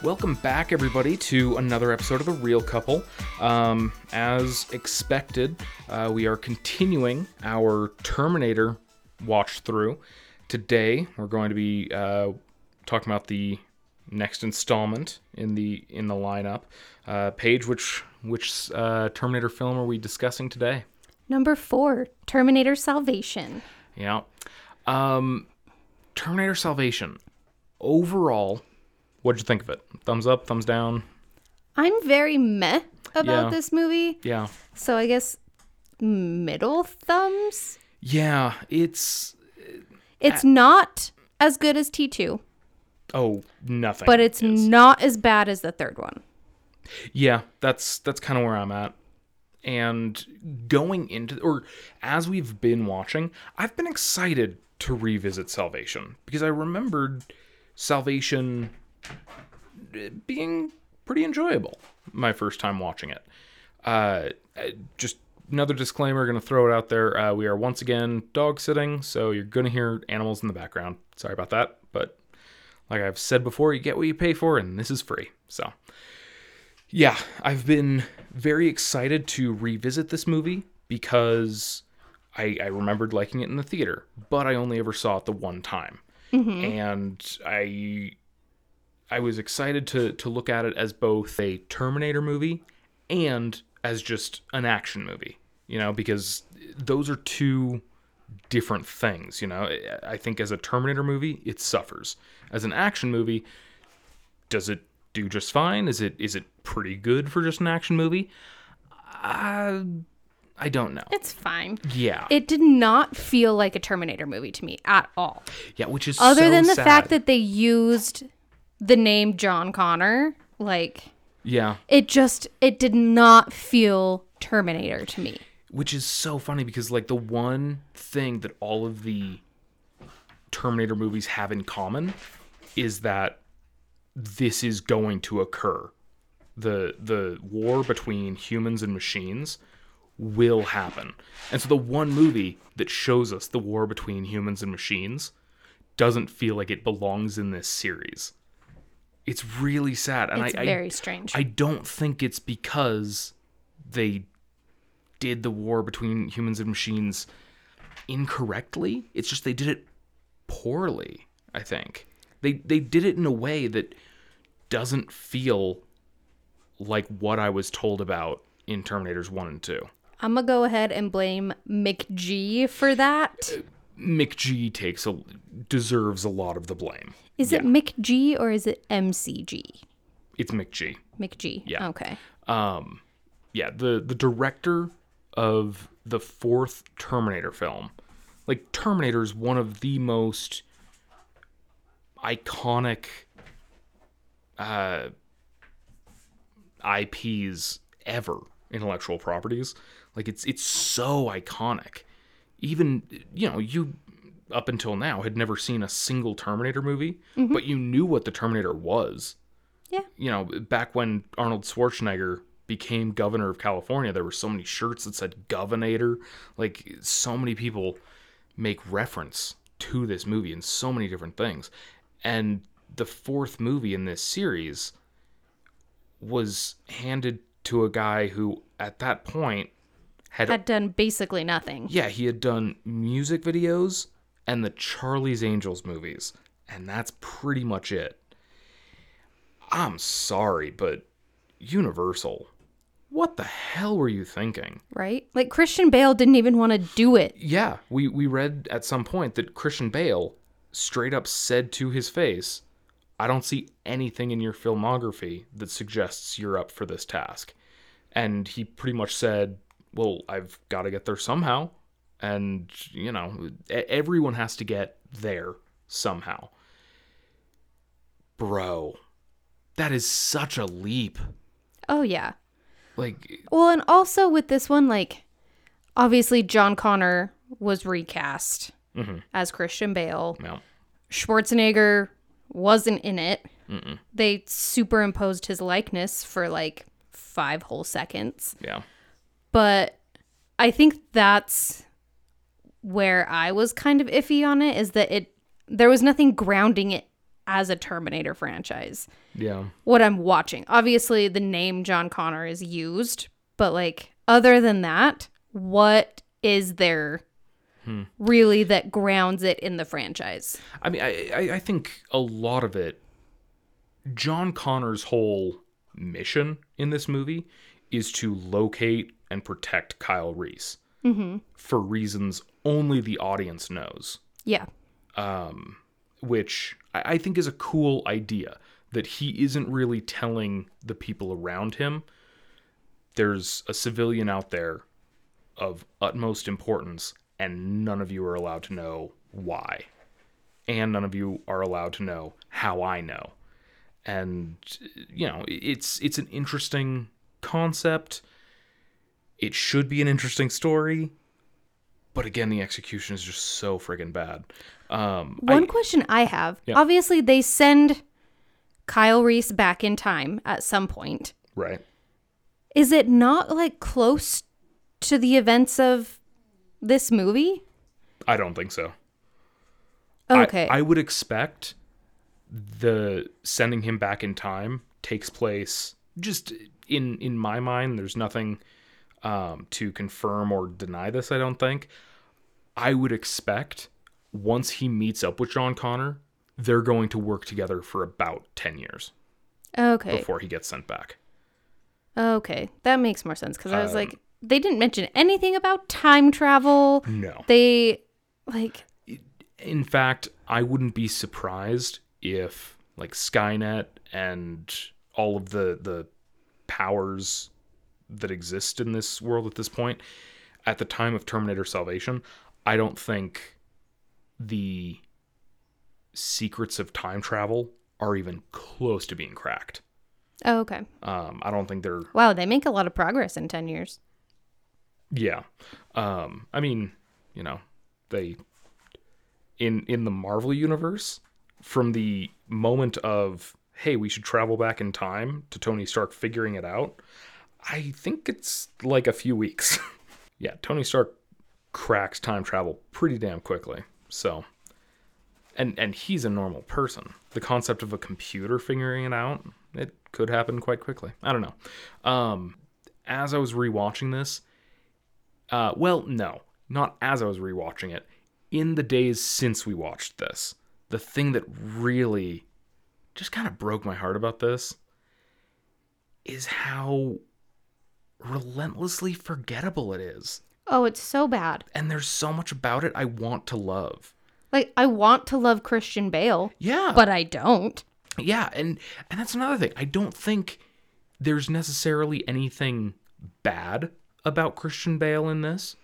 Welcome back, everybody, to another episode of The Real Couple. As expected, we are continuing our Terminator watch through. Today, we're going to be talking about the next installment in the lineup. Paige, which Terminator film are we discussing today? Number 4, Terminator Salvation. Yeah, Terminator Salvation. Overall, what'd you think of it? Thumbs up, thumbs down? I'm very meh about this movie. Yeah. So I guess middle thumbs? Yeah, it's not as good as T2. Oh, nothing. But it's not as bad as the third one. Yeah, that's kind of where I'm at. And going into, or as we've been watching, I've been excited to revisit Salvation because I remembered Salvation being pretty enjoyable my first time watching it. Just another disclaimer, going to throw it out there. We are once again dog sitting, so you're going to hear animals in the background. Sorry about that, but like I've said before, you get what you pay for, and this is free. So yeah, I've been very excited to revisit this movie because I remembered liking it in the theater, but I only ever saw it the one time. Mm-hmm. And I was excited to look at it as both a Terminator movie and as just an action movie, you know, because those are two different things, you know. I think as a Terminator movie, it suffers. As an action movie, does it do just fine? Is it pretty good for just an action movie? I don't know. It's fine. Yeah. It did not feel like a Terminator movie to me at all. Yeah, which is other so than the sad fact that they used the name John Connor, like, yeah. It did not feel Terminator to me. Which is so funny because, like, the one thing that all of the Terminator movies have in common is that this is going to occur. The war between humans and machines will happen. And so the one movie that shows us the war between humans and machines doesn't feel like it belongs in this series. It's really sad. And it's very strange. I don't think it's because they did the war between humans and machines incorrectly. It's just they did it poorly, I think. They did it in a way that doesn't feel like what I was told about in Terminators 1 and 2. I'm going to go ahead and blame McG for that. McG deserves a lot of the blame. Is it McG or is it MCG? It's McG. McG. Yeah. Okay. Yeah, the director of the fourth Terminator film. Like, Terminator is one of the most iconic IPs ever. Intellectual properties. Like, it's so iconic. Even, you know, you up until now had never seen a single Terminator movie, mm-hmm. but you knew what the Terminator was. Yeah. You know, back when Arnold Schwarzenegger became governor of California, there were so many shirts that said Governor. Like, so many people make reference to this movie in so many different things. And the fourth movie in this series was handed to a guy who, at that point, had done basically nothing. Yeah, he had done music videos and the Charlie's Angels movies, and that's pretty much it. I'm sorry, but Universal, what the hell were you thinking? Right? Like, Christian Bale didn't even want to do it. Yeah, we read at some point that Christian Bale straight up said to his face, "I don't see anything in your filmography that suggests you're up for this task." And he pretty much said, well, I've got to get there somehow. And, you know, everyone has to get there somehow. Bro, that is such a leap. Oh, yeah. Like, well, and also with this one, like, obviously John Connor was recast mm-hmm. as Christian Bale. Yeah. Schwarzenegger wasn't in it. Mm-mm. They superimposed his likeness for like 5 whole seconds. Yeah. But I think that's where I was kind of iffy on it, is that there was nothing grounding it as a Terminator franchise. Yeah. What I'm watching. Obviously, the name John Connor is used, but like other than that, what is there really that grounds it in the franchise? I mean, I think a lot of it, John Connor's whole mission in this movie is to locate and protect Kyle Reese for reasons only the audience knows. Yeah. Which I think is a cool idea, that he isn't really telling the people around him. There's a civilian out there of utmost importance, and none of you are allowed to know why. And none of you are allowed to know how I know. And, you know, it's an interesting concept. It should be an interesting story. But again, the execution is just so friggin' bad. One question I have. Yeah. Obviously, they send Kyle Reese back in time at some point. Right. Is it not, like, close to the events of this movie? I don't think so. Okay. I would expect the sending him back in time takes place just in my mind. There's nothing to confirm or deny this, I don't think. I would expect once he meets up with John Connor, they're going to work together for about 10 years. Okay. Before he gets sent back. Okay. That makes more sense, because I was like, they didn't mention anything about time travel. No. They, like... In fact, I wouldn't be surprised if, like, Skynet and all of the powers that exist in this world at this point, at the time of Terminator Salvation, I don't think the secrets of time travel are even close to being cracked. Oh, okay. I don't think they're... Wow, they make a lot of progress in 10 years. Yeah. I mean, you know, they... In the Marvel universe, from the moment of, hey, we should travel back in time, to Tony Stark figuring it out, I think it's like a few weeks. Yeah, Tony Stark cracks time travel pretty damn quickly. So, and he's a normal person. The concept of a computer figuring it out, it could happen quite quickly. I don't know. As I was rewatching this, well, no, not as I was rewatching it. In the days since we watched this, the thing that really just kind of broke my heart about this is how relentlessly forgettable it is. Oh, it's so bad. And there's so much about it I want to love. Like, I want to love Christian Bale. Yeah. But I don't. Yeah, and that's another thing. I don't think there's necessarily anything bad about Christian Bale in this.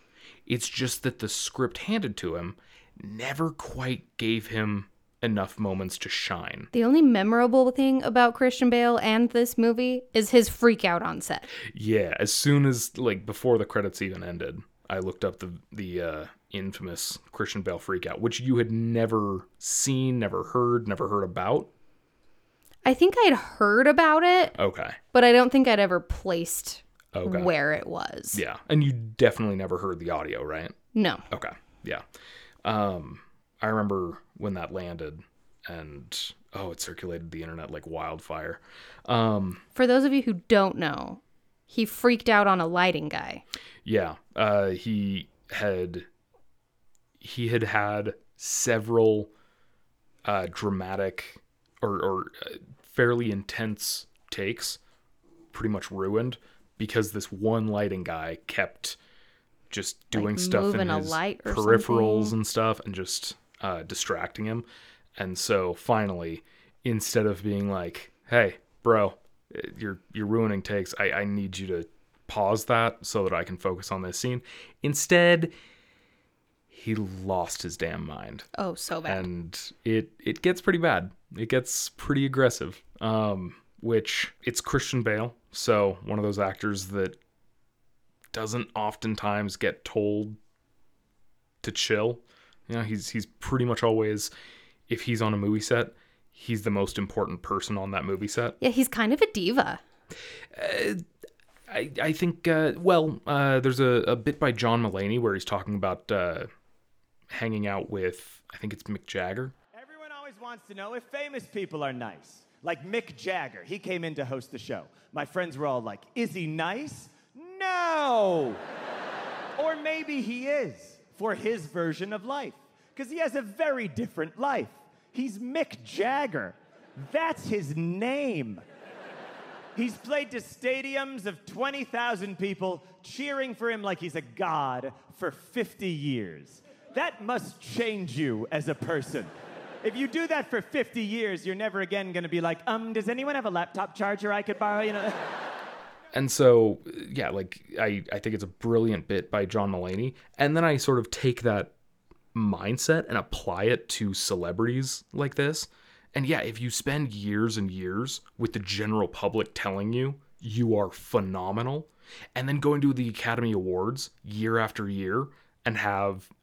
It's just that the script handed to him never quite gave him enough moments to shine. The only memorable thing about Christian Bale and this movie is his freak out on set. Yeah, as soon as, like, before the credits even ended, I looked up the infamous Christian Bale freak out, which you had never seen, never heard about. I think I'd heard about it. Okay. But I don't think I'd ever placed where it was. Yeah. And you definitely never heard the audio, right? No. Okay. Yeah. I remember when that landed, and it circulated the internet like wildfire. For those of you who don't know, he freaked out on a lighting guy. Yeah. He had several dramatic or fairly intense takes pretty much ruined because this one lighting guy kept just doing, like, stuff in his peripherals and stuff, and just distracting him. And so finally, instead of being like, hey, bro, you're ruining takes, I need you to pause that so that I can focus on this scene. Instead, he lost his damn mind. Oh, so bad. And it gets pretty bad. It gets pretty aggressive, which it's Christian Bale. So one of those actors that doesn't oftentimes get told to chill. You know, he's pretty much always, if he's on a movie set, he's the most important person on that movie set. Yeah, he's kind of a diva. I think, there's a bit by John Mulaney where he's talking about hanging out with, I think it's Mick Jagger. wants to know if famous people are nice. Like Mick Jagger, he came in to host the show. My friends were all like, is he nice? No! Or maybe he is, for his version of life. Because he has a very different life. He's Mick Jagger. That's his name. He's played to stadiums of 20,000 people, cheering for him like he's a god for 50 years. That must change you as a person. If you do that for 50 years, you're never again going to be like, does anyone have a laptop charger I could borrow? You know. And so, yeah, like, I think it's a brilliant bit by John Mulaney. And then I sort of take that mindset and apply it to celebrities like this. And yeah, if you spend years and years with the general public telling you you are phenomenal, and then going to the Academy Awards year after year and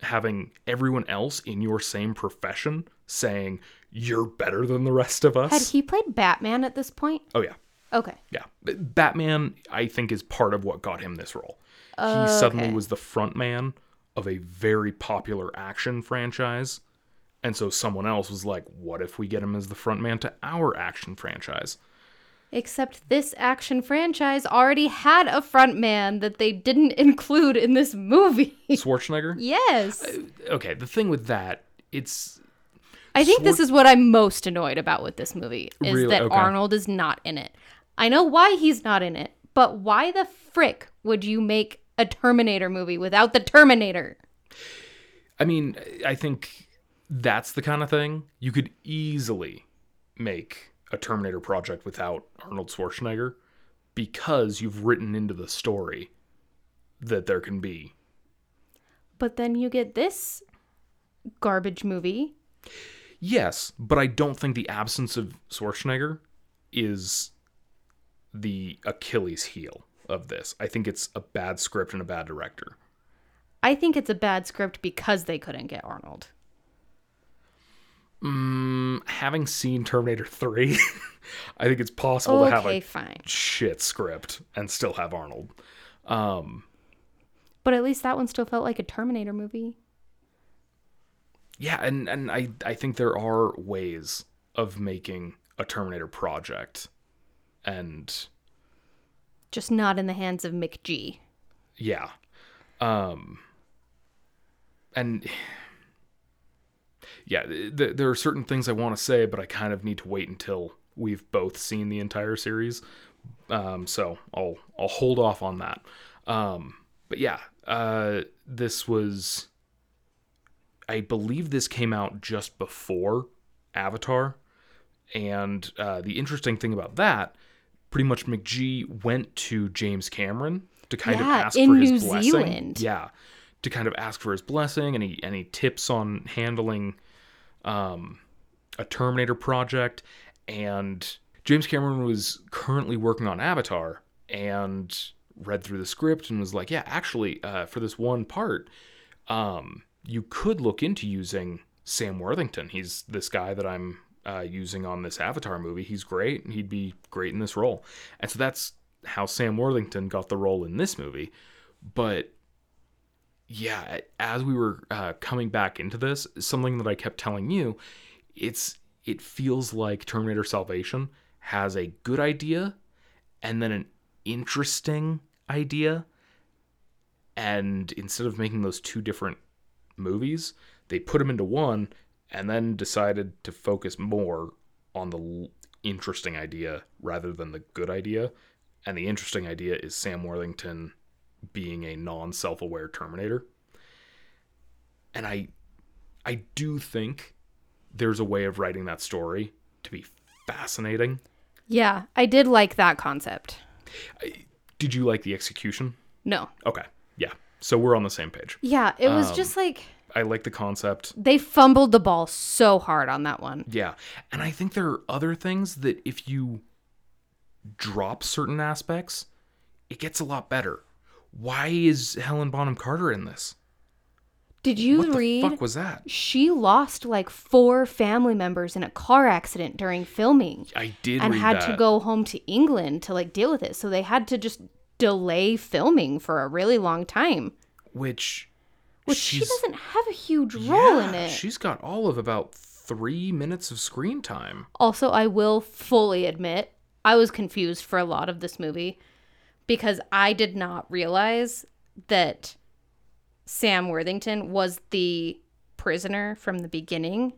having everyone else in your same profession saying you're better than the rest of us. Had he played Batman at this point? Oh, yeah. Okay. Yeah. Batman, I think, is part of what got him this role. He suddenly was the front man of a very popular action franchise. And so someone else was like, what if we get him as the frontman to our action franchise? Except this action franchise already had a frontman that they didn't include in this movie. Schwarzenegger? Yes. Okay, the thing with that, I think this is what I'm most annoyed about with this movie, is that Arnold is not in it. I know why he's not in it, but why the frick would you make a Terminator movie without the Terminator? I mean, I think... that's the kind of thing you could easily make a Terminator project without Arnold Schwarzenegger, because you've written into the story that there can be. But then you get this garbage movie. Yes, but I don't think the absence of Schwarzenegger is the Achilles heel of this. I think it's a bad script and a bad director. I think it's a bad script because they couldn't get Arnold. Having seen Terminator 3, I think it's possible to have a shit script and still have Arnold. But at least that one still felt like a Terminator movie. Yeah, and I think there are ways of making a Terminator project. And... just not in the hands of McG. Yeah. Yeah, there are certain things I want to say, but I kind of need to wait until we've both seen the entire series. So I'll hold off on that. But yeah, this was... I believe this came out just before Avatar. And the interesting thing about that, pretty much McG went to James Cameron to kind of ask for his blessing. Yeah, in New Zealand. Yeah. To kind of ask for his blessing, any tips on handling a Terminator project. And James Cameron was currently working on Avatar and read through the script and was like, yeah, actually, for this one part, you could look into using Sam Worthington. He's this guy that I'm using on this Avatar movie. He's great, and he'd be great in this role. And so that's how Sam Worthington got the role in this movie. But... yeah, as we were coming back into this, something that I kept telling you, it feels like Terminator Salvation has a good idea and then an interesting idea. And instead of making those two different movies, they put them into one and then decided to focus more on the interesting idea rather than the good idea. And the interesting idea is Sam Worthington being a non-self-aware Terminator. And I do think there's a way of writing that story to be fascinating. Yeah, I did like that concept. Did you like the execution? No. Okay, yeah. So we're on the same page. Yeah, it was just like... I like the concept. They fumbled the ball so hard on that one. Yeah, and I think there are other things that if you drop certain aspects, it gets a lot better. Why is Helen Bonham Carter in this? Did you read? What the fuck was that? She lost like 4 family members in a car accident during filming. I did read that. And had to go home to England to like deal with it. So they had to just delay filming for a really long time. Which she doesn't have a huge role in it. She's got all of about 3 minutes of screen time. Also, I will fully admit, I was confused for a lot of this movie because I did not realize that Sam Worthington was the prisoner from the beginning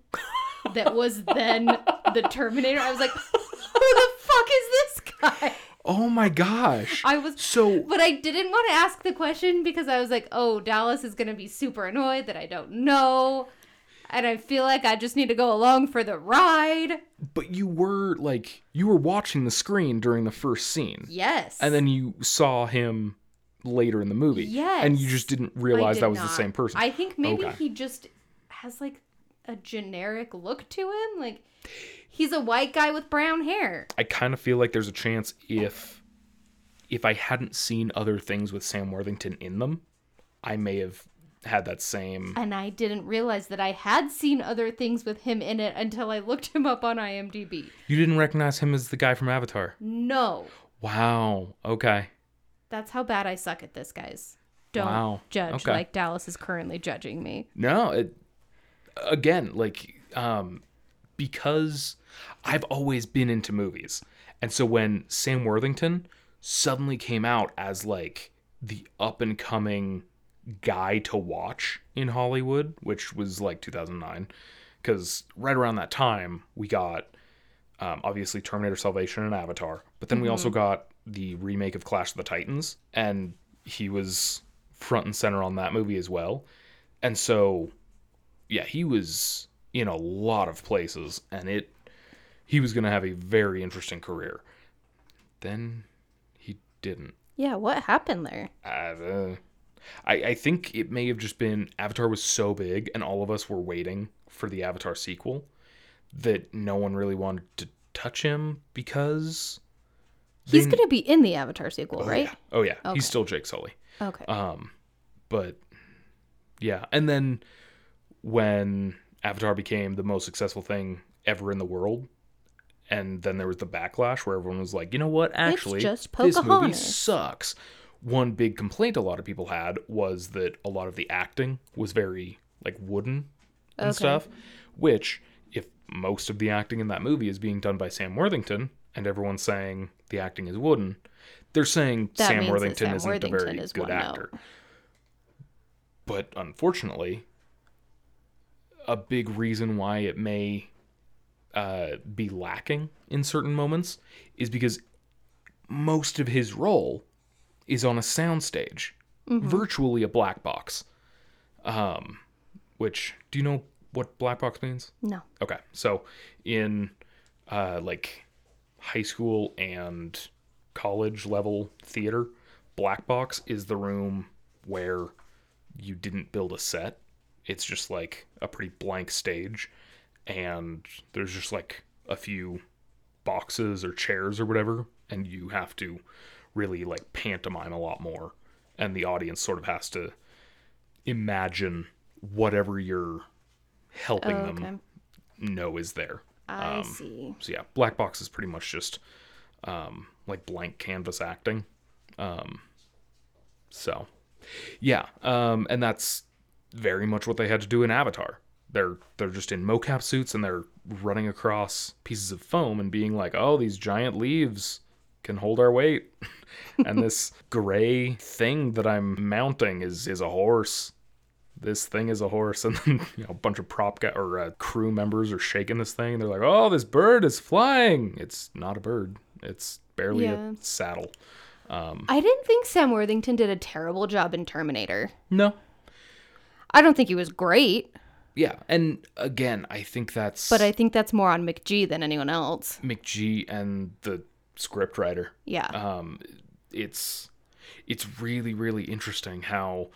that was then the Terminator. I was like, who the fuck is this guy? Oh my gosh. I was so, but I didn't want to ask the question because I was like, oh, Dallas is going to be super annoyed that I don't know. And I feel like I just need to go along for the ride. But you were watching the screen during the first scene. Yes. And then you saw him later in the movie. Yes. And you just didn't realize that was the same person. I think maybe he just has like a generic look to him. Like, he's a white guy with brown hair. I kind of feel like there's a chance if I hadn't seen other things with Sam Worthington in them, I may have had that same. And I didn't realize that I had seen other things with him in it until I looked him up on IMDb. You didn't recognize him as the guy from Avatar? No. Wow. Okay. That's how bad I suck at this, guys. Don't judge like Dallas is currently judging me. No. Because I've always been into movies. And so when Sam Worthington suddenly came out as like the up and coming guy to watch in Hollywood, which was like 2009, because right around that time we got obviously Terminator Salvation and Avatar, but then we also got the remake of Clash of the Titans, and he was front and center on that movie as well. And so yeah, he was in a lot of places, and he was going to have a very interesting career. Then he didn't. Yeah, what happened there? I think it may have just been Avatar was so big and all of us were waiting for the Avatar sequel that no one really wanted to touch him because he's going to be in the Avatar sequel, right? Yeah. Oh, yeah. Okay. He's still Jake Sully. Okay. But yeah. And then when Avatar became the most successful thing ever in the world, and then there was the backlash where everyone was like, you know what? Actually, this movie sucks. One big complaint a lot of people had was that a lot of the acting was very, like, wooden and stuff, which, if most of the acting in that movie is being done by Sam Worthington, and everyone's saying the acting is wooden, they're saying Sam Worthington isn't a very good actor. But unfortunately, a big reason why it may be lacking in certain moments is because most of his role is on a soundstage, virtually a black box. Which, do you know what black box means? No. Okay, so in high school and college level theater, black box is the room where you didn't build a set. It's just like a pretty blank stage, and there's just like a few boxes or chairs or whatever, and you have to really like pantomime a lot more, and the audience sort of has to imagine whatever you're helping them know is there. I see. So yeah, black box is pretty much just like blank canvas acting. So yeah, and that's very much what they had to do in Avatar. They're just in mocap suits, and they're running across pieces of foam and being like, oh, these giant leaves can hold our weight. And this gray thing that I'm mounting is a horse. This thing is a horse. And then, a bunch of crew members are shaking this thing. And they're like, oh, this bird is flying. It's not a bird. It's barely a saddle. I didn't think Sam Worthington did a terrible job in Terminator. No. I don't think he was great. Yeah, and again, I think that's... But I think that's more on McG than anyone else. McG and the scriptwriter. Yeah. It's really, really interesting how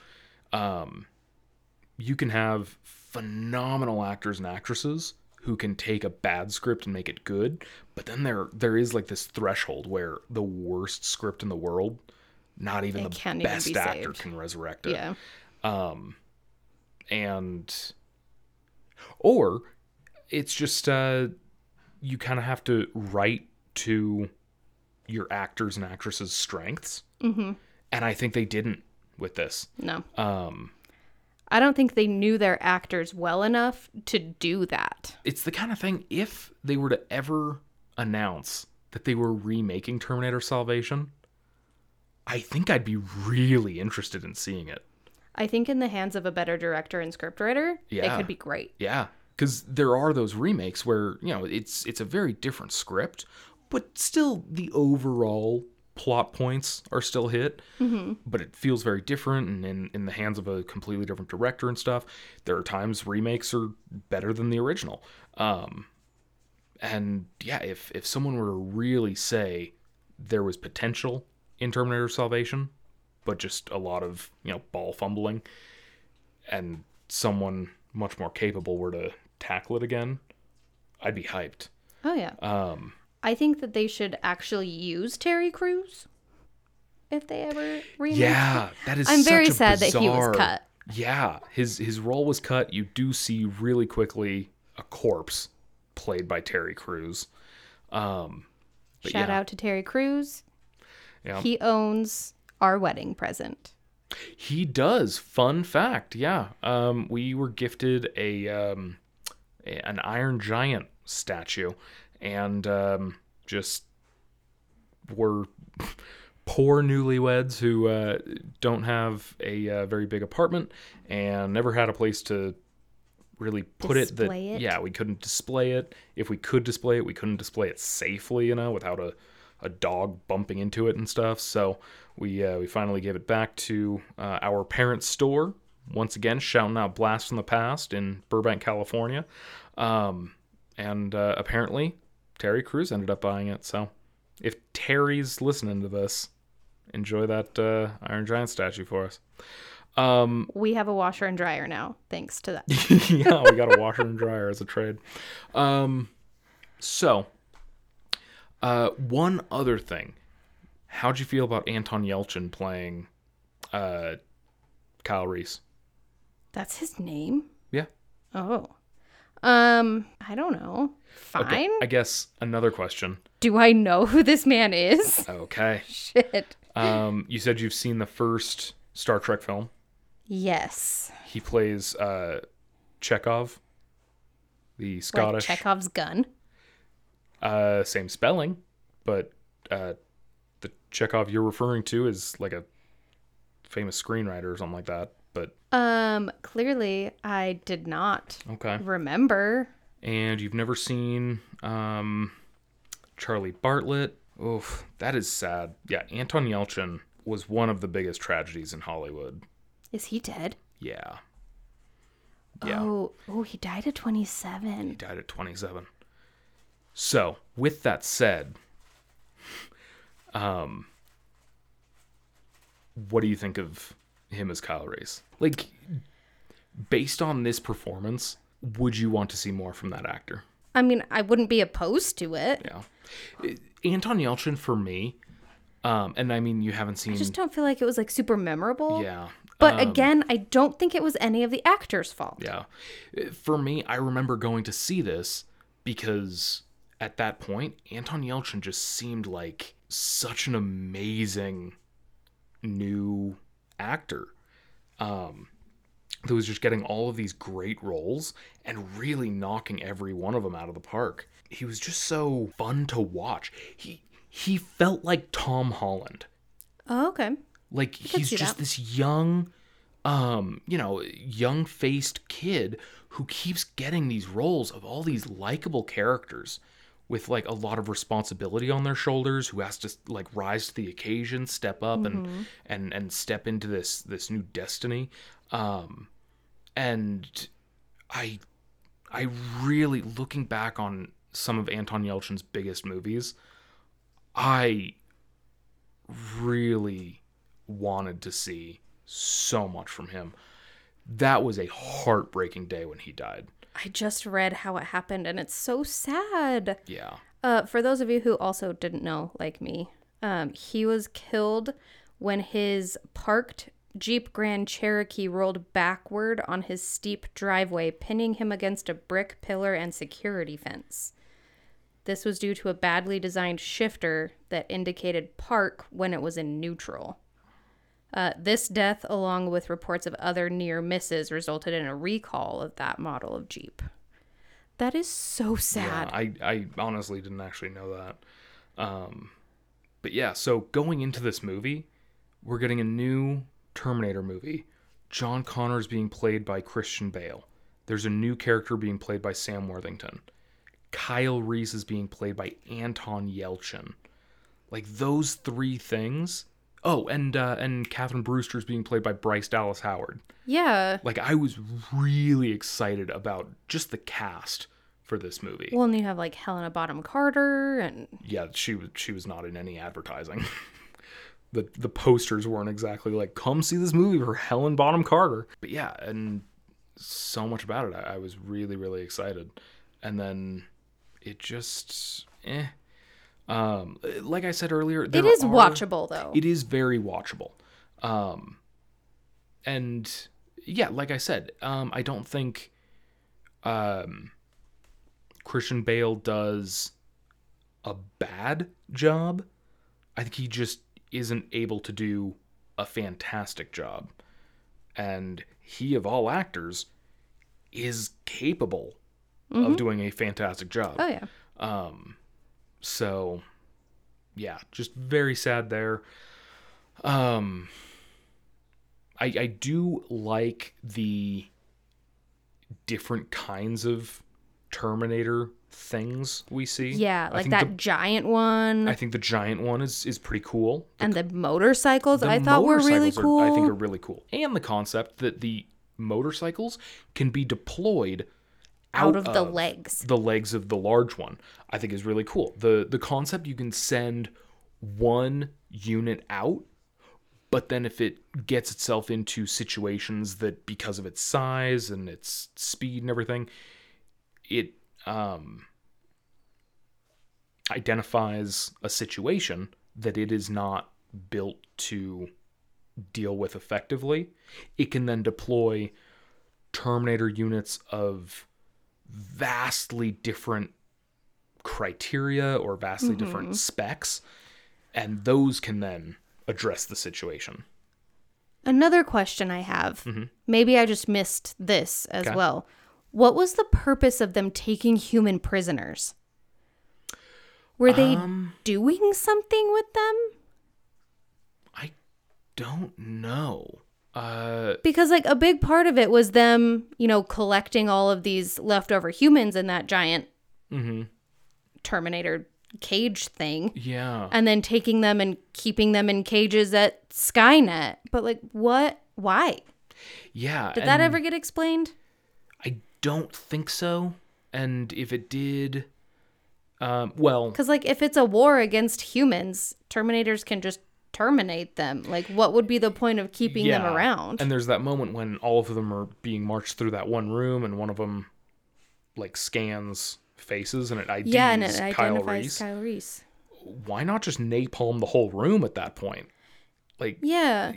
you can have phenomenal actors and actresses who can take a bad script and make it good, but then there is like this threshold where the worst script in the world, not even the best actor can resurrect it. Yeah. Or it's just you kind of have to write to your actors and actresses' strengths. And I think they didn't with this. No. I don't think they knew their actors well enough to do that. It's the kind of thing, if they were to ever announce that they were remaking Terminator Salvation, I think I'd be really interested in seeing it. I think in the hands of a better director and scriptwriter, it could be great. Yeah, because there are those remakes where, you know, it's a very different script, but still the overall plot points are still hit, mm-hmm. but it feels very different, and in the hands of a completely different director and stuff. There are times remakes are better than the original. And yeah, if someone were to really say there was potential in Terminator Salvation, but just a lot of, you know, ball fumbling, and someone much more capable were to tackle it again, I'd be hyped. Oh yeah. I think that they should actually use Terry Crews if they ever remake. Yeah, that is. I'm such very sad that he was cut. Yeah, his role was cut. You do see really quickly a corpse played by Terry Crews. Shout out to Terry Crews. Yeah. He owns our wedding present. He does. Fun fact. Yeah, we were gifted an Iron Giant statue. And just were poor newlyweds who don't have a very big apartment and never had a place to really put it. Yeah, we couldn't display it. If we could display it, we couldn't display it safely, you know, without a dog bumping into it and stuff. So we finally gave it back to our parents' store. Once again, shouting out Blast from the Past in Burbank, California. And apparently, Terry Crews ended up buying it. So, if Terry's listening to this, enjoy that Iron Giant statue for us. We have a washer and dryer now, thanks to that. Yeah, we got a washer and dryer as a trade. One other thing. How'd you feel about Anton Yelchin playing Kyle Reese? That's his name? Yeah. Oh. I don't know. Fine. Okay, I guess another question. Do I know who this man is? Okay. Shit. You said you've seen the first Star Trek film? Yes. He plays Chekhov, the Scottish. Like Chekhov's gun. Same spelling, but the Chekhov you're referring to is like a famous screenwriter or something like that. But clearly I did not remember. And you've never seen Charlie Bartlett. Oof, that is sad. Yeah, Anton Yelchin was one of the biggest tragedies in Hollywood. Is he dead? Yeah. Oh, he died at 27. He died at 27. So, with that said, what do you think of him as Kyle Reese? Like, based on this performance, would you want to see more from that actor? I mean, I wouldn't be opposed to it. Yeah. Anton Yelchin, for me, and I mean, you haven't seen... I just don't feel like it was, like, super memorable. Yeah. But again, I don't think it was any of the actor's fault. Yeah. For me, I remember going to see this because at that point, Anton Yelchin just seemed like such an amazing new actor that was just getting all of these great roles and really knocking every one of them out of the park. He was just so fun to watch. He felt like Tom Holland. Oh, okay. Like, he's just this young, young-faced kid who keeps getting these roles of all these likable characters with, like, a lot of responsibility on their shoulders, who has to, like, rise to the occasion, step up, mm-hmm. and step into this new destiny. And I really, looking back on some of Anton Yelchin's biggest movies, I really wanted to see so much from him. That was a heartbreaking day when he died. I just read how it happened, and it's so sad. Yeah. For those of you who also didn't know, like me, he was killed when his parked Jeep Grand Cherokee rolled backward on his steep driveway, pinning him against a brick pillar and security fence. This was due to a badly designed shifter that indicated park when it was in neutral. This death, along with reports of other near misses, resulted in a recall of that model of Jeep. That is so sad. Yeah, I honestly didn't actually know that. But yeah, so going into this movie, we're getting a new Terminator movie. John Connor is being played by Christian Bale. There's a new character being played by Sam Worthington. Kyle Reese is being played by Anton Yelchin. Like, those three things. Oh, and Catherine Brewster's being played by Bryce Dallas Howard. Yeah. Like, I was really excited about just the cast for this movie. Well, and you have, like, Helen Bonham Carter and... Yeah, she was not in any advertising. The posters weren't exactly like, come see this movie for Helen Bonham Carter. But yeah, and so much about it. I was really, really excited. And then it just... like I said earlier, it is watchable though. It is very watchable. And yeah, like I said, I don't think, Christian Bale does a bad job. I think he just isn't able to do a fantastic job. And he, of all actors, is capable of doing a fantastic job. Oh yeah. So, yeah, just very sad there. I do like the different kinds of Terminator things we see. Yeah, like that giant one. I think the giant one is pretty cool. And the motorcycles I thought were really cool. I think are really cool. And the concept that the motorcycles can be deployed out of the legs of the large one, I think is really cool. The concept, you can send one unit out, but then if it gets itself into situations that, because of its size and its speed and everything, it identifies a situation that it is not built to deal with effectively, it can then deploy Terminator units of vastly different criteria or vastly different specs, and those can then address the situation. Another question I have, maybe I just missed this as well. What was the purpose of them taking human prisoners? Were they doing something with them? I don't know. Because, like, a big part of it was them, you know, collecting all of these leftover humans in that giant Terminator cage thing. Yeah. And then taking them and keeping them in cages at Skynet. But, like, what? Why? Yeah. Did that ever get explained? I don't think so. And if it did, well... Because, like, if it's a war against humans, Terminators can just terminate them. Like, what would be the point of keeping them around? And there's that moment when all of them are being marched through that one room, and one of them, like, scans faces and it IDs Kyle Reese. Kyle Reese. Why not just napalm the whole room at that point? Like, yeah.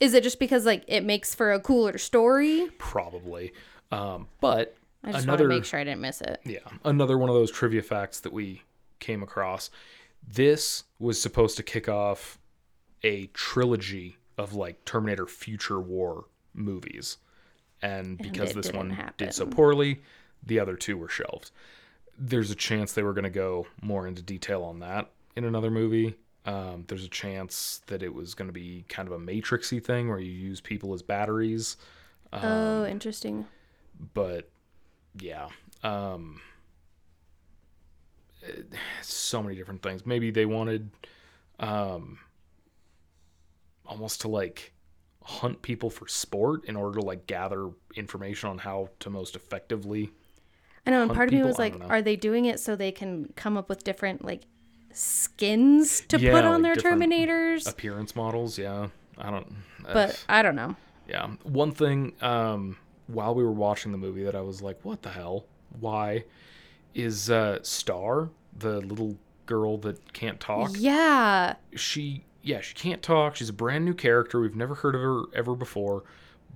Is it just because, like, it makes for a cooler story? Probably. But I just want to make sure I didn't miss it. Yeah, another one of those trivia facts that we came across. This was supposed to kick off a trilogy of, like, Terminator Future War movies. And because this one did so poorly, the other two were shelved. There's a chance they were going to go more into detail on that in another movie. There's a chance that it was going to be kind of a Matrix-y thing where you use people as batteries. Oh, interesting. But, yeah. So many different things. Maybe they wanted... almost to, like, hunt people for sport in order to, like, gather information on how to most effectively. I know, and part of me was like, are they doing it so they can come up with different, like, skins to put on their Terminators? Appearance models, yeah. I don't know. Yeah. One thing, while we were watching the movie that I was like, what the hell? Why? Is Star, the little girl that can't talk. Yeah. She can't talk. She's a brand new character. We've never heard of her ever before,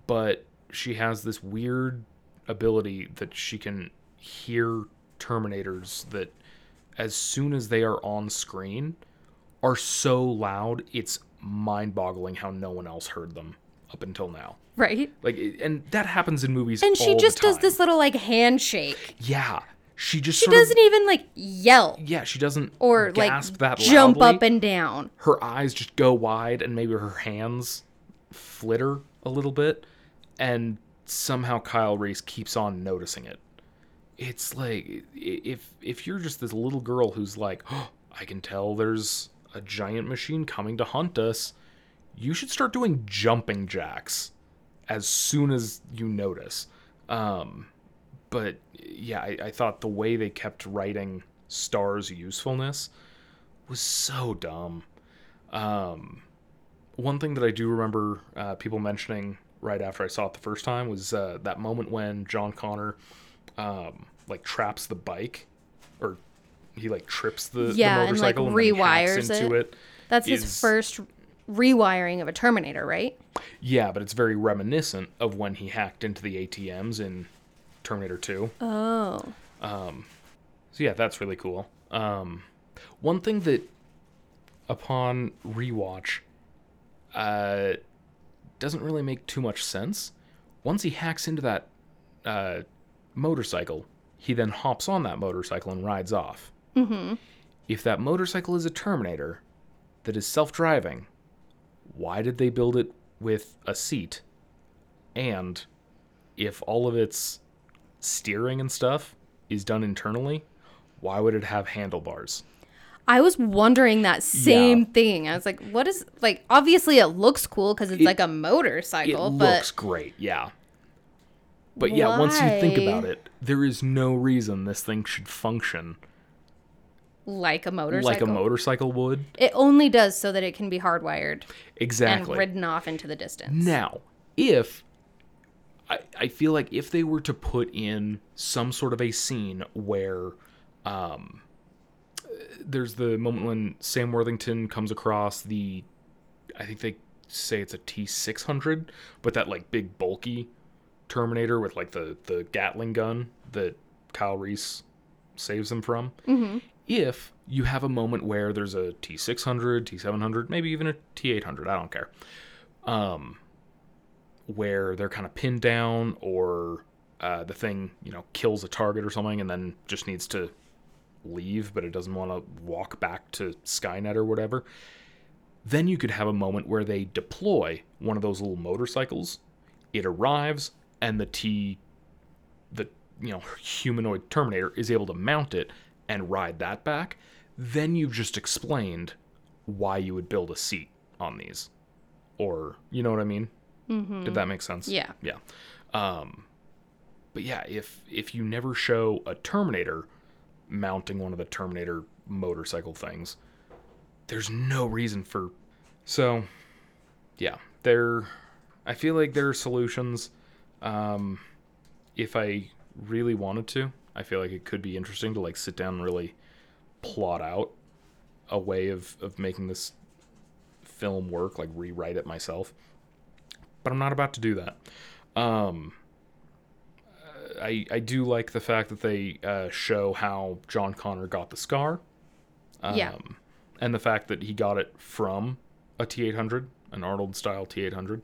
but she has this weird ability that she can hear Terminators that, as soon as they are on screen, are so loud, it's mind-boggling how no one else heard them up until now. Right. Like, and that happens in movies all the time. And she just does this little, like, handshake. Yeah. She doesn't even, like, yell. Yeah, she doesn't or gasp that loudly. Or, like, jump up and down. Her eyes just go wide, and maybe her hands flitter a little bit. And somehow Kyle Reese keeps on noticing it. It's like, if you're just this little girl who's like, oh, I can tell there's a giant machine coming to hunt us, you should start doing jumping jacks as soon as you notice. But yeah, I thought the way they kept writing Star's usefulness was so dumb. One thing that I do remember people mentioning right after I saw it the first time was that moment when John Connor like traps the bike, or he like trips the motorcycle and, like, rewires and into it. That's his first rewiring of a Terminator, right? Yeah, but it's very reminiscent of when he hacked into the ATMs in Terminator 2. Oh. So yeah, that's really cool. One thing that, upon rewatch, doesn't really make too much sense. Once he hacks into that motorcycle, he then hops on that motorcycle and rides off. Mm-hmm. If that motorcycle is a Terminator that is self-driving, why did they build it with a seat? And if all of its steering and stuff is done internally, why would it have handlebars? I was wondering that same thing. I was like, what is, like, obviously it looks cool because it's like a motorcycle. It looks great, yeah. But yeah, once you think about it, there is no reason this thing should function like a motorcycle. Like a motorcycle would. It only does so that it can be hardwired. Exactly. And ridden off into the distance. Now, if... I feel like if they were to put in some sort of a scene where there's the moment when Sam Worthington comes across the... I think they say it's a T-600, but that, like, big bulky Terminator with, like, the Gatling gun that Kyle Reese saves him from. Mm-hmm. If you have a moment where there's a T-600, T-700, maybe even a T-800, I don't care, where they're kind of pinned down, or the thing, you know, kills a target or something and then just needs to leave, but it doesn't want to walk back to Skynet or whatever, then you could have a moment where they deploy one of those little motorcycles, it arrives, and the you know, humanoid Terminator is able to mount it and ride that back. Then you've just explained why you would build a seat on these, or, you know what I mean? Mm-hmm. Did that make sense? Yeah. Yeah. But yeah, if you never show a Terminator mounting one of the Terminator motorcycle things, there's no reason for... So, yeah. I feel like there are solutions. If I really wanted to, I feel like it could be interesting to, like, sit down and really plot out a way of making this film work, like rewrite it myself. But I'm not about to do that. I do like the fact that they show how John Connor got the scar. Yeah. And the fact that he got it from a T-800, an Arnold-style T-800.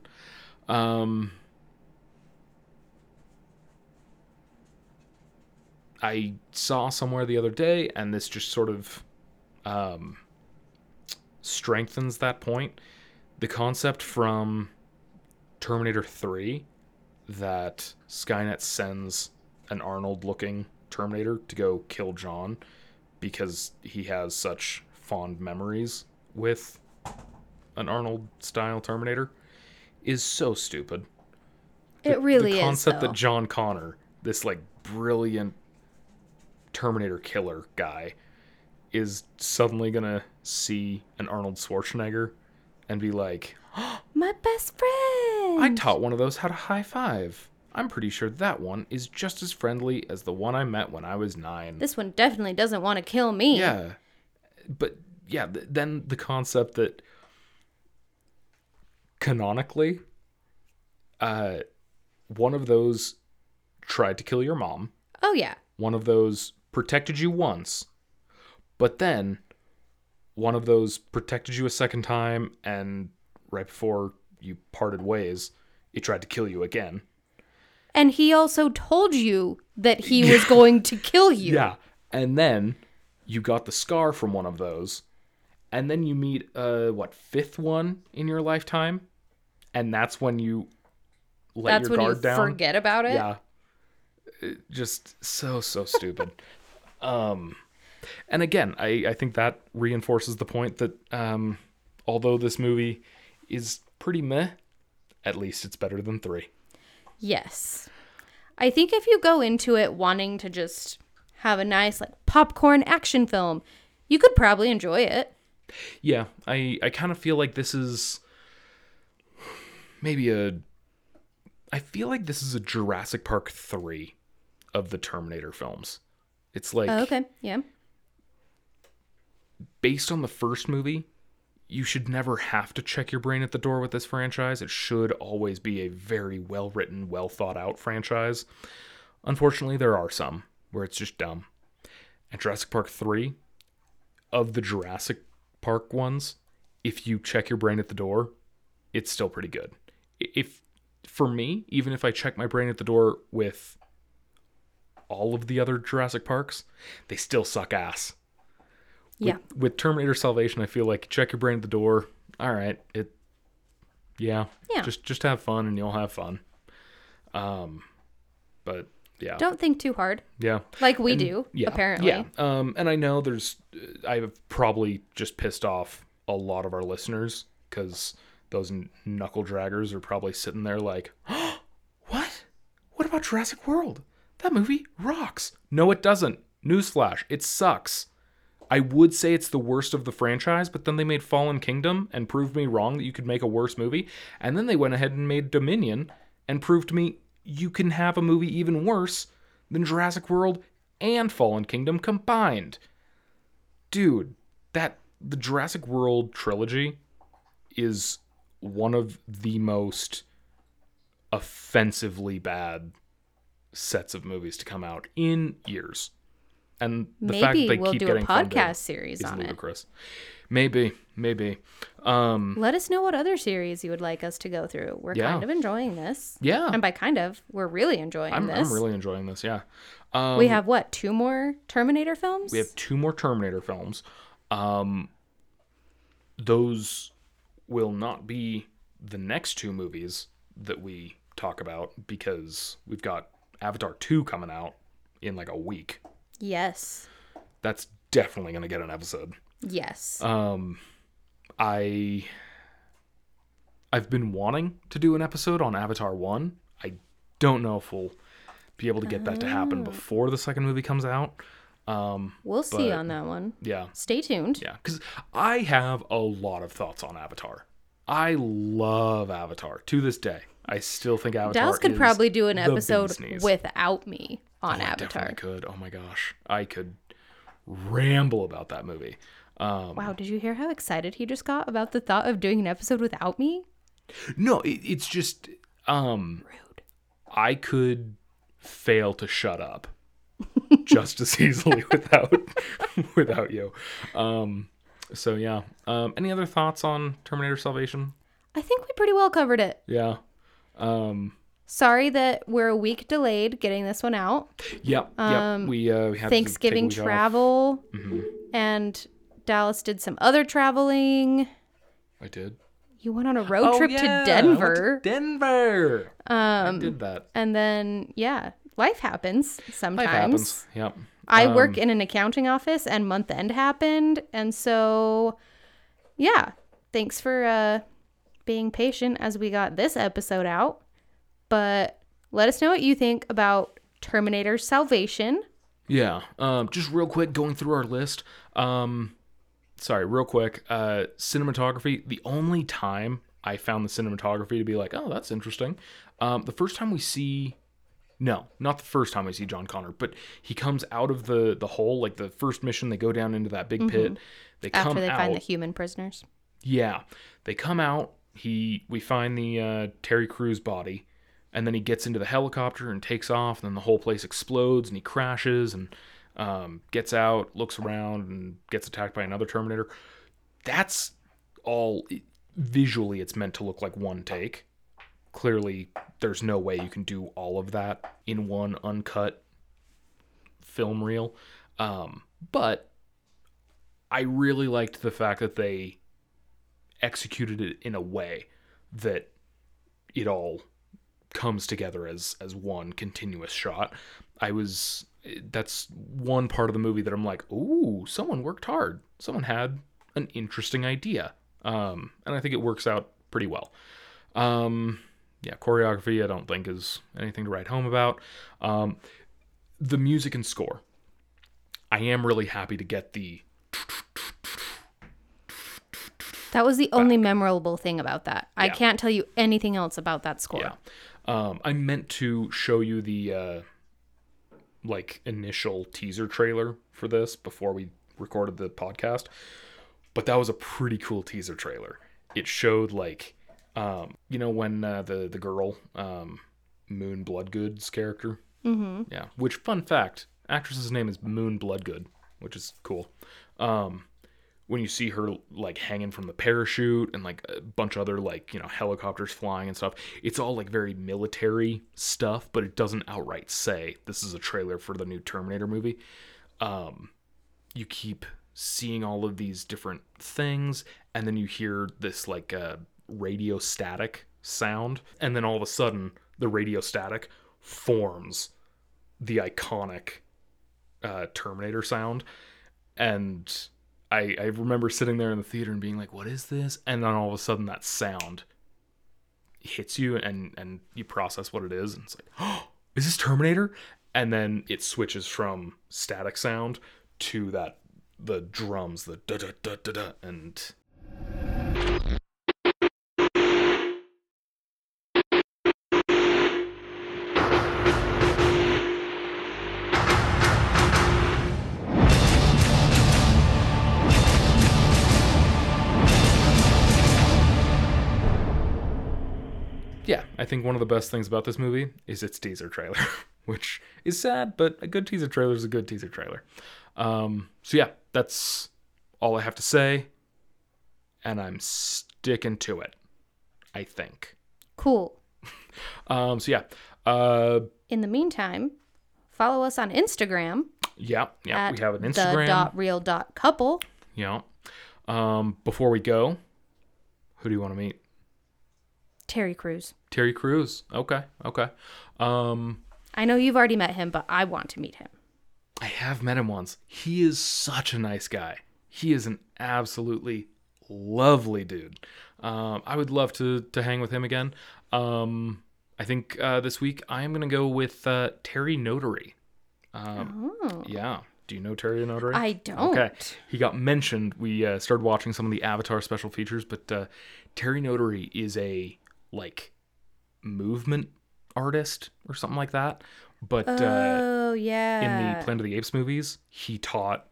I saw somewhere the other day, and this just sort of strengthens that point. The concept from Terminator 3 that Skynet sends an Arnold-looking Terminator to go kill John because he has such fond memories with an Arnold-style Terminator is so stupid. It really is, though. The concept that John Connor, this, like, brilliant Terminator killer guy, is suddenly gonna see an Arnold Schwarzenegger and be like, my best friend! I taught one of those how to high five. I'm pretty sure that one is just as friendly as the one I met when I was 9. This one definitely doesn't want to kill me. Yeah. But, yeah, then the concept that canonically, one of those tried to kill your mom. Oh, yeah. One of those protected you once, but then one of those protected you a second time, and right before you parted ways, it tried to kill you again. And he also told you that he was going to kill you. Yeah. And then you got the scar from one of those. And then you meet fifth one in your lifetime. And that's when you let your guard down. That's when you forget about it. Yeah. Just so stupid. And again, I think that reinforces the point that although this movie is pretty meh, at least it's better than 3. Yes. I think if you go into it wanting to just have a nice popcorn action film, you could probably enjoy it. Yeah, I kind of feel like this is maybe a Jurassic Park 3 of the Terminator films. It's like... Oh, okay, yeah. Based on the first movie, you should never have to check your brain at the door with this franchise. It should always be a very well-written, well-thought-out franchise. Unfortunately, there are some where it's just dumb. And Jurassic Park 3, of the Jurassic Park ones, if you check your brain at the door, it's still pretty good. For me, even if I check my brain at the door with all of the other Jurassic Parks, they still suck ass. Yeah. With Terminator Salvation, I feel like check your brain at the door. All right. Yeah. Just have fun and you'll have fun. But yeah. Don't think too hard. Yeah. Like we do, apparently. Yeah. And I know I've probably just pissed off a lot of our listeners because those knuckle draggers are probably sitting there like, oh, what? What about Jurassic World? That movie rocks. No, it doesn't. Newsflash. It sucks. I would say it's the worst of the franchise, but then they made Fallen Kingdom and proved me wrong that you could make a worse movie. And then they went ahead and made Dominion and proved me you can have a movie even worse than Jurassic World and Fallen Kingdom combined. Dude, the Jurassic World trilogy is one of the most offensively bad sets of movies to come out in years. And the fact that they keep getting funded is ludicrous. Maybe we'll do a podcast series on it. Maybe. Let us know what other series you would like us to go through. We're kind of enjoying this. Yeah. And by kind of, we're really enjoying this. I'm really enjoying this, yeah. We have, 2 more Terminator films? We have 2 more Terminator films. Those will not be the next 2 movies that we talk about because we've got Avatar 2 coming out in a week. Yes. That's definitely going to get an episode. Yes. I've been wanting to do an episode on Avatar 1. I don't know if we'll be able to get that to happen before the second movie comes out. We'll see on that one. Yeah. Stay tuned. Yeah, because I have a lot of thoughts on Avatar. I love Avatar to this day. I still think Avatar is the bee's knees. Dallas could probably do an episode without me on Avatar. I definitely could. Oh my gosh. I could ramble about that movie. Wow, did you hear how excited he just got about the thought of doing an episode without me? No, it's just... rude. I could fail to shut up just as easily without you. So yeah. Any other thoughts on Terminator Salvation? I think we pretty well covered it. Yeah. Sorry that we're a week delayed getting this one out. Yep. We had Thanksgiving travel, mm-hmm. and Dallas did some other traveling. I did. You went on a road trip to Denver. I did that. And then life happens sometimes. Life happens. Yep. I work in an accounting office, and month end happened, and so thanks for being patient as we got this episode out. But let us know what you think about Terminator Salvation. Yeah. Just real quick, going through our list. Real quick. Cinematography. The only time I found the cinematography to be like, oh, that's interesting. Not the first time we see John Connor, but he comes out of the hole, the first mission, they go down into that big pit. They come out. After they find the human prisoners. Yeah. They come out. We find the Terry Crews body, and then he gets into the helicopter and takes off, and then the whole place explodes, and he crashes, and gets out, looks around, and gets attacked by another Terminator. that's all visually it's meant to look like one take. Clearly, there's no way you can do all of that in one uncut film reel. But I really liked the fact that they executed it in a way that it all comes together as one continuous shot. That's one part of the movie that I'm like, ooh, someone worked hard. Someone had an interesting idea. And I think it works out pretty well. Choreography, I don't think is anything to write home about. The music and score. I am really happy to get the... That was the only memorable thing about that. Yeah. I can't tell you anything else about that score. Yeah. I meant to show you the... initial teaser trailer for this before we recorded the podcast, but that was a pretty cool teaser trailer. It showed when the girl, Moon Bloodgood's character, which, fun fact, actress's name is Moon Bloodgood, which is cool. When you see her hanging from the parachute and a bunch of other helicopters flying and stuff, it's all very military stuff, but it doesn't outright say this is a trailer for the new Terminator movie. You keep seeing all of these different things, and then you hear this radio static sound, and then all of a sudden the radio static forms the iconic Terminator sound, and I remember sitting there in the theater and being like, what is this? And then all of a sudden that sound hits you and you process what it is. And it's like, oh, is this Terminator? And then it switches from static sound to the drums, the da-da-da-da-da, and... I think one of the best things about this movie is its teaser trailer, which is sad, but a good teaser trailer is a good teaser trailer. That's all I have to say, and I'm sticking to it, I think. Cool. In the meantime, follow us on Instagram. Yeah, we have an Instagram. @thereal.couple. Yeah. Before we go, who do you want to meet? Terry Crews. Okay. I know you've already met him, but I want to meet him. I have met him once. He is such a nice guy. He is an absolutely lovely dude. I would love to hang with him again. I think this week I am going to go with Terry Notary. Yeah. Do you know Terry Notary? I don't. Okay. He got mentioned. We started watching some of the Avatar special features, but Terry Notary is a... movement artist or something like that. But in the Planet of the Apes movies, he taught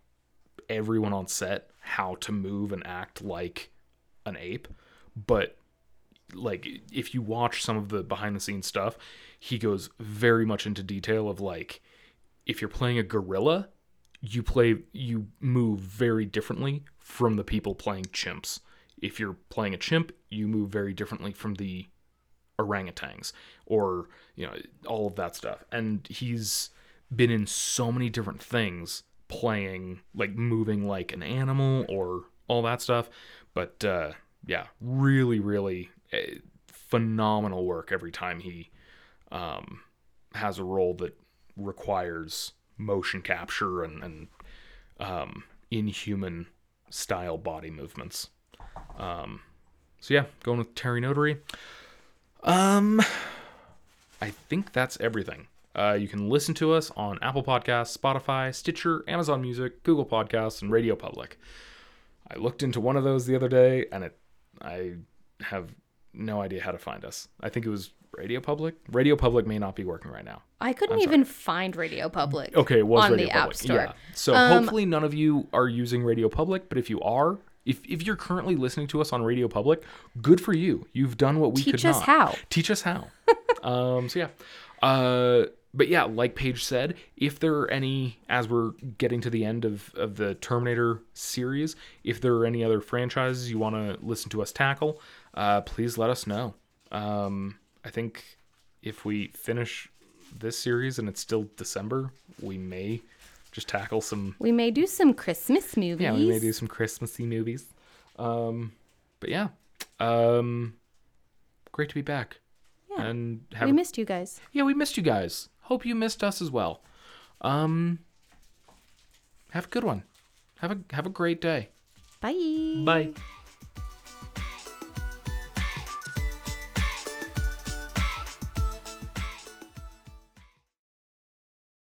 everyone on set how to move and act like an ape. But if you watch some of the behind the scenes stuff, he goes very much into detail of if you're playing a gorilla, you move very differently from the people playing chimps. If you're playing a chimp, you move very differently from the orangutans, or all of that stuff. And he's been in so many different things, playing moving like an animal or all that stuff. But really, really phenomenal work every time he has a role that requires motion capture and inhuman style body movements. Going with Terry Notary. I think that's everything. You can listen to us on Apple Podcasts, Spotify, Stitcher, Amazon Music, Google Podcasts, and Radio Public. I looked into one of those the other day, and I have no idea how to find us. I think it was Radio Public. Radio Public may not be working right now. I couldn't even find Radio Public. Okay, it was on Radio the Public. App Store. Yeah. So hopefully none of you are using Radio Public, but if you are... If you're currently listening to us on Radio Public, good for you. You've done what we could not. Teach us how. Teach us how. But yeah, like Paige said, if there are any, as we're getting to the end of the Terminator series, if there are any other franchises you want to listen to us tackle, please let us know. I think if we finish this series and it's still December, we may just tackle some... We may do some Christmas movies. Yeah, we may do some Christmassy movies. But yeah, great to be back. Yeah, and we missed you guys. Yeah, we missed you guys. Hope you missed us as well. Have a good one. Have a great day. Bye. Bye.